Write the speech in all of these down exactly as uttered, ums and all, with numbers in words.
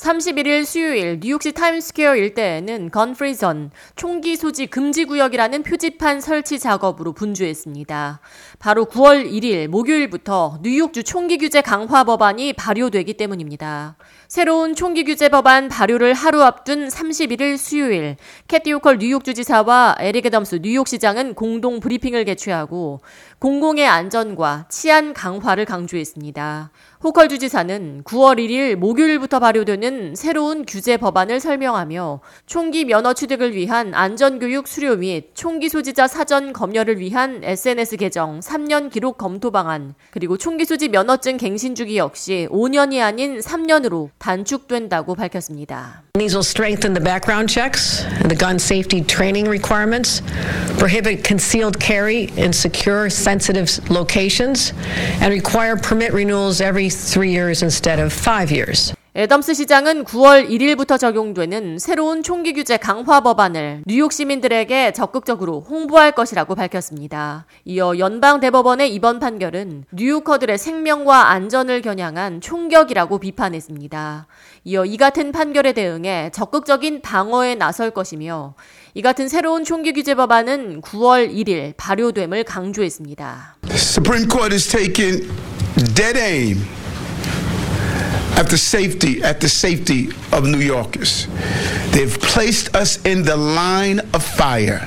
삼십일일 수요일 뉴욕시 타임스퀘어 일대에는 건프리존, 총기 소지 금지 구역이라는 표지판 설치 작업으로 분주했습니다. 바로 구월 일일 목요일부터 뉴욕주 총기 규제 강화 법안이 발효되기 때문입니다. 새로운 총기 규제 법안 발효를 하루 앞둔 삼십일일 수요일, 캐티 호컬 뉴욕주지사와 에릭 애덤스 뉴욕시장은 공동 브리핑을 개최하고 공공의 안전과 치안 강화를 강조했습니다. 호컬 주지사는 구월 일일 목요일부터 발효되는 새로운 규제 법안을 설명하며 총기 면허 취득을 위한 안전교육 수료 및 총기 소지자 사전 검열을 위한 에스엔에스 개정, 삼 년 기록 검토 방안, 그리고 총기 소지 면허증 갱신 주기 역시 오 년이 아닌 삼 년으로 단축된다고 밝혔습니다. These will strengthen the background checks, the gun safety training requirements, prohibit concealed carry in secure, sensitive locations, and require permit renewals every three years instead of five years. 애덤스 시장은 구월 일일부터 적용되는 새로운 총기 규제 강화 법안을 뉴욕 시민들에게 적극적으로 홍보할 것이라고 밝혔습니다. 이어 연방 대법원의 이번 판결은 뉴요커들의 생명과 안전을 겨냥한 총격이라고 비판했습니다. 이어 이 같은 판결에 대응해 적극적인 방어에 나설 것이며 이 같은 새로운 총기 규제 법안은 구월 일일 발효됨을 강조했습니다. Supreme Court is taking dead aim. At the safety, at the safety of New Yorkers. They've placed us in the line of fire,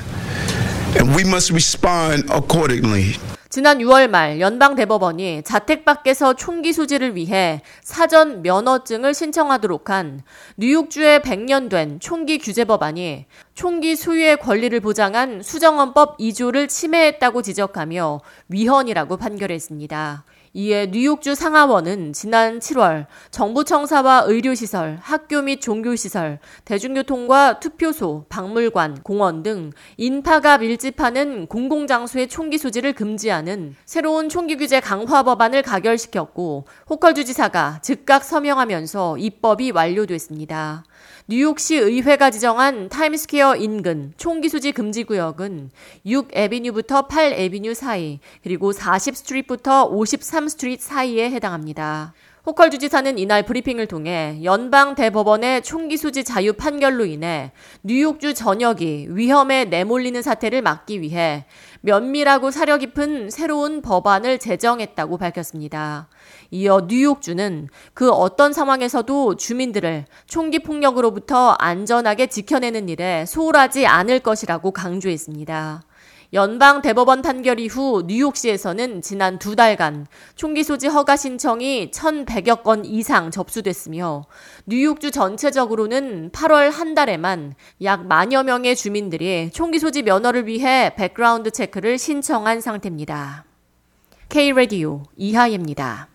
and we must respond accordingly. 지난 유월 말 연방 대법원이 자택 밖에서 총기 소지를 위해 사전 면허증을 신청하도록 한 뉴욕주에 백 년 된 총기 규제 법안이 총기 소유의 권리를 보장한 수정헌법 이 조를 침해했다고 지적하며 위헌이라고 판결했습니다. 이에 뉴욕주 상하원은 지난 칠월 정부 청사와 의료시설, 학교 및 종교시설, 대중교통과 투표소, 박물관, 공원 등 인파가 밀집하는 공공장소의 총기 소지를 금지하는 새로운 총기 규제 강화 법안을 가결시켰고 호컬 주지사가 즉각 서명하면서 입법이 완료됐습니다. 뉴욕시 의회가 지정한 타임스퀘어 인근 총기 소지 금지 구역은 육 애비뉴부터 팔 애비뉴 사이, 그리고 사십 스트리트부터 오십삼 스트리트 사이에 해당합니다. 호컬 주지사는 이날 브리핑을 통해 연방 대법원의 총기 소지 자유 판결로 인해 뉴욕주 전역이 위험에 내몰리는 사태를 막기 위해 면밀하고 사려 깊은 새로운 법안을 제정했다고 밝혔습니다. 이어 뉴욕주는 그 어떤 상황에서도 주민들을 총기 폭력으로부터 안전하게 지켜내는 일에 소홀하지 않을 것이라고 강조했습니다. 연방 대법원 판결 이후 뉴욕시에서는 지난 두 달간 총기 소지 허가 신청이 천백여 건 이상 접수됐으며 뉴욕주 전체적으로는 팔월 한 달에만 약 만여 명의 주민들이 총기 소지 면허를 위해 백그라운드 체크를 신청한 상태입니다. K-Radio 이하예입니다.